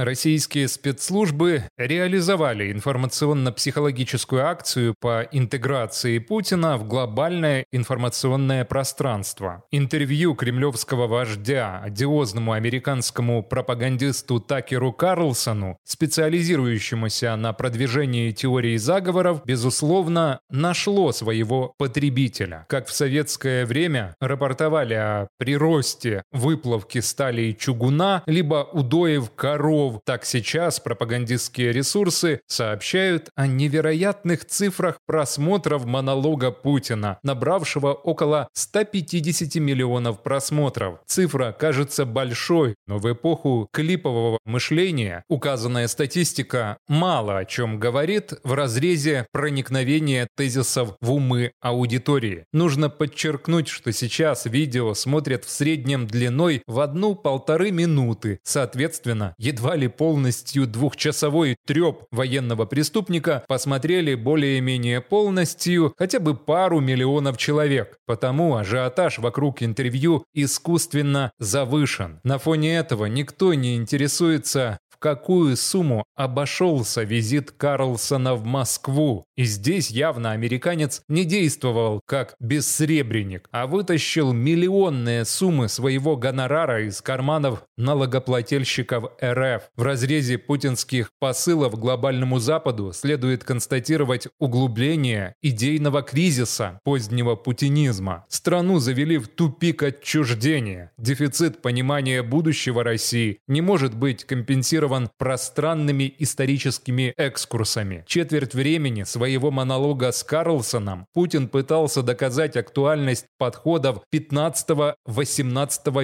Российские спецслужбы реализовали информационно-психологическую акцию по интеграции Путина в глобальное информационное пространство. Интервью кремлевского вождя, одиозному американскому пропагандисту Такеру Карлсону, специализирующемуся на продвижении теории заговоров, безусловно, нашло своего потребителя. Как в советское время рапортовали о приросте выплавки стали и чугуна, либо удоев коров, так сейчас пропагандистские ресурсы сообщают о невероятных цифрах просмотров монолога Путина, набравшего около 150 миллионов просмотров. Цифра кажется большой, но в эпоху клипового мышления указанная статистика мало о чем говорит в разрезе проникновения тезисов в умы аудитории. Нужно подчеркнуть, что сейчас видео смотрят в среднем длиной в 1-1,5 минуты, соответственно, едва полностью двухчасовой трёп военного преступника посмотрели более-менее полностью хотя бы пару миллионов человек. Потому ажиотаж вокруг интервью искусственно завышен. На фоне этого никто не интересуется, в какую сумму обошелся визит Карлсона в Москву. И здесь явно американец не действовал как бессребренник, а вытащил миллионные суммы своего гонорара из карманов налогоплательщиков РФ. В разрезе путинских посылов глобальному Западу следует констатировать углубление идейного кризиса позднего путинизма. Страну завели в тупик отчуждения. Дефицит понимания будущего России не может быть компенсирован пространными историческими экскурсами. Четверть времени своего монолога с Карлсоном Путин пытался доказать актуальность подходов 15-18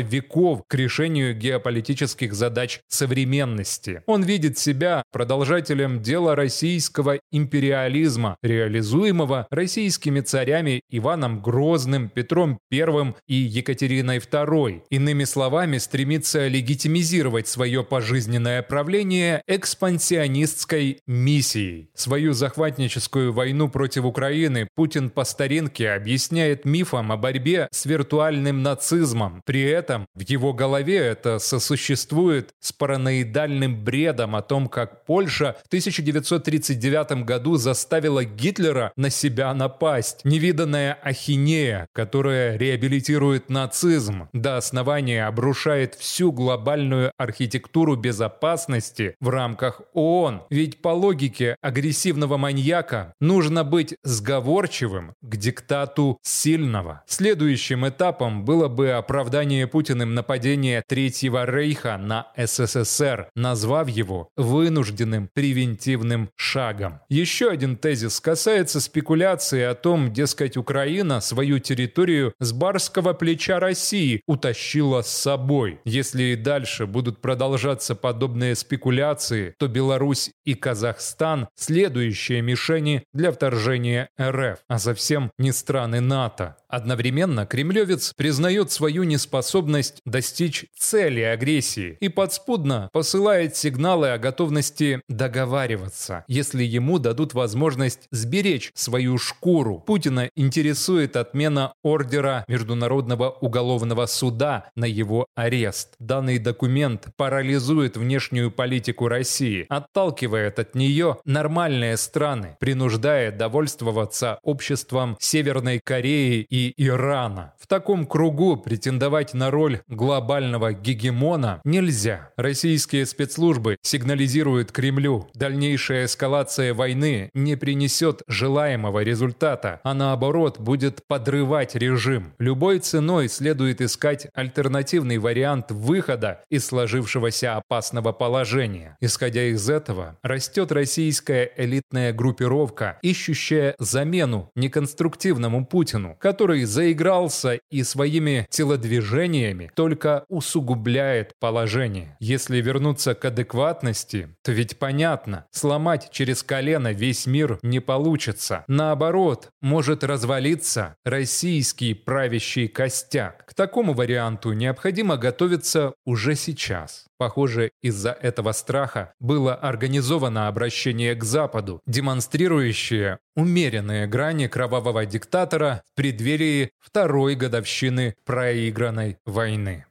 веков к решению геополитических задач современности. Он видит себя продолжателем дела российского империализма, реализуемого российскими царями Иваном Грозным, Петром I и Екатериной II. Иными словами, стремится легитимизировать свое пожизненное правление экспансионистской миссией. Свою захватническую войну против Украины Путин по старинке объясняет мифом о борьбе с виртуальным нацизмом. При этом в его голове это сосуществует с параноидальным бредом о том, как Польша в 1939 году заставила Гитлера на себя напасть. Невиданная ахинея, которая реабилитирует нацизм, до основания обрушает всю глобальную архитектуру безопасности в рамках ООН. Ведь по логике агрессивного маньяка нужно быть сговорчивым к диктату сильного. Следующим этапом было бы оправдание Путиным нападения Третьего Рейха на СССР, назвав его вынужденным превентивным шагом. Еще один тезис касается спекуляции о том, дескать, Украина свою территорию с барского плеча России утащила с собой. Если и дальше будут продолжаться подобные спекуляции, то Беларусь и Казахстан – следующие мишени для вторжения РФ, а совсем не страны НАТО. Одновременно кремлевец признает свою неспособность достичь цели агрессии и подспудно посылает сигналы о готовности договариваться, если ему дадут возможность сберечь свою шкуру. Путина интересует отмена ордера Международного уголовного суда на его арест. Данный документ парализует внешнюю политику России, отталкивает от нее нормальные страны, принуждая довольствоваться обществом Северной Кореи и Ирана. В таком кругу претендовать на роль глобального гегемона нельзя. Российские спецслужбы сигнализируют Кремлю: дальнейшая эскалация войны не принесет желаемого результата, а наоборот будет подрывать режим. Любой ценой следует искать альтернативный вариант выхода из сложившегося опасного положения. Исходя из этого, растет российская элитная группировка, ищущая замену неконструктивному Путину, который заигрался и своими телодвижениями только усугубляет положение. Если вернуться к адекватности, то ведь понятно, сломать через колено весь мир не получится. Наоборот, может развалиться российский правящий костяк. К такому варианту необходимо готовиться уже сейчас. Похоже, из-за этого страха было организовано обращение к Западу, демонстрирующее умеренные грани кровавого диктатора в преддверии второй годовщины проигранной войны.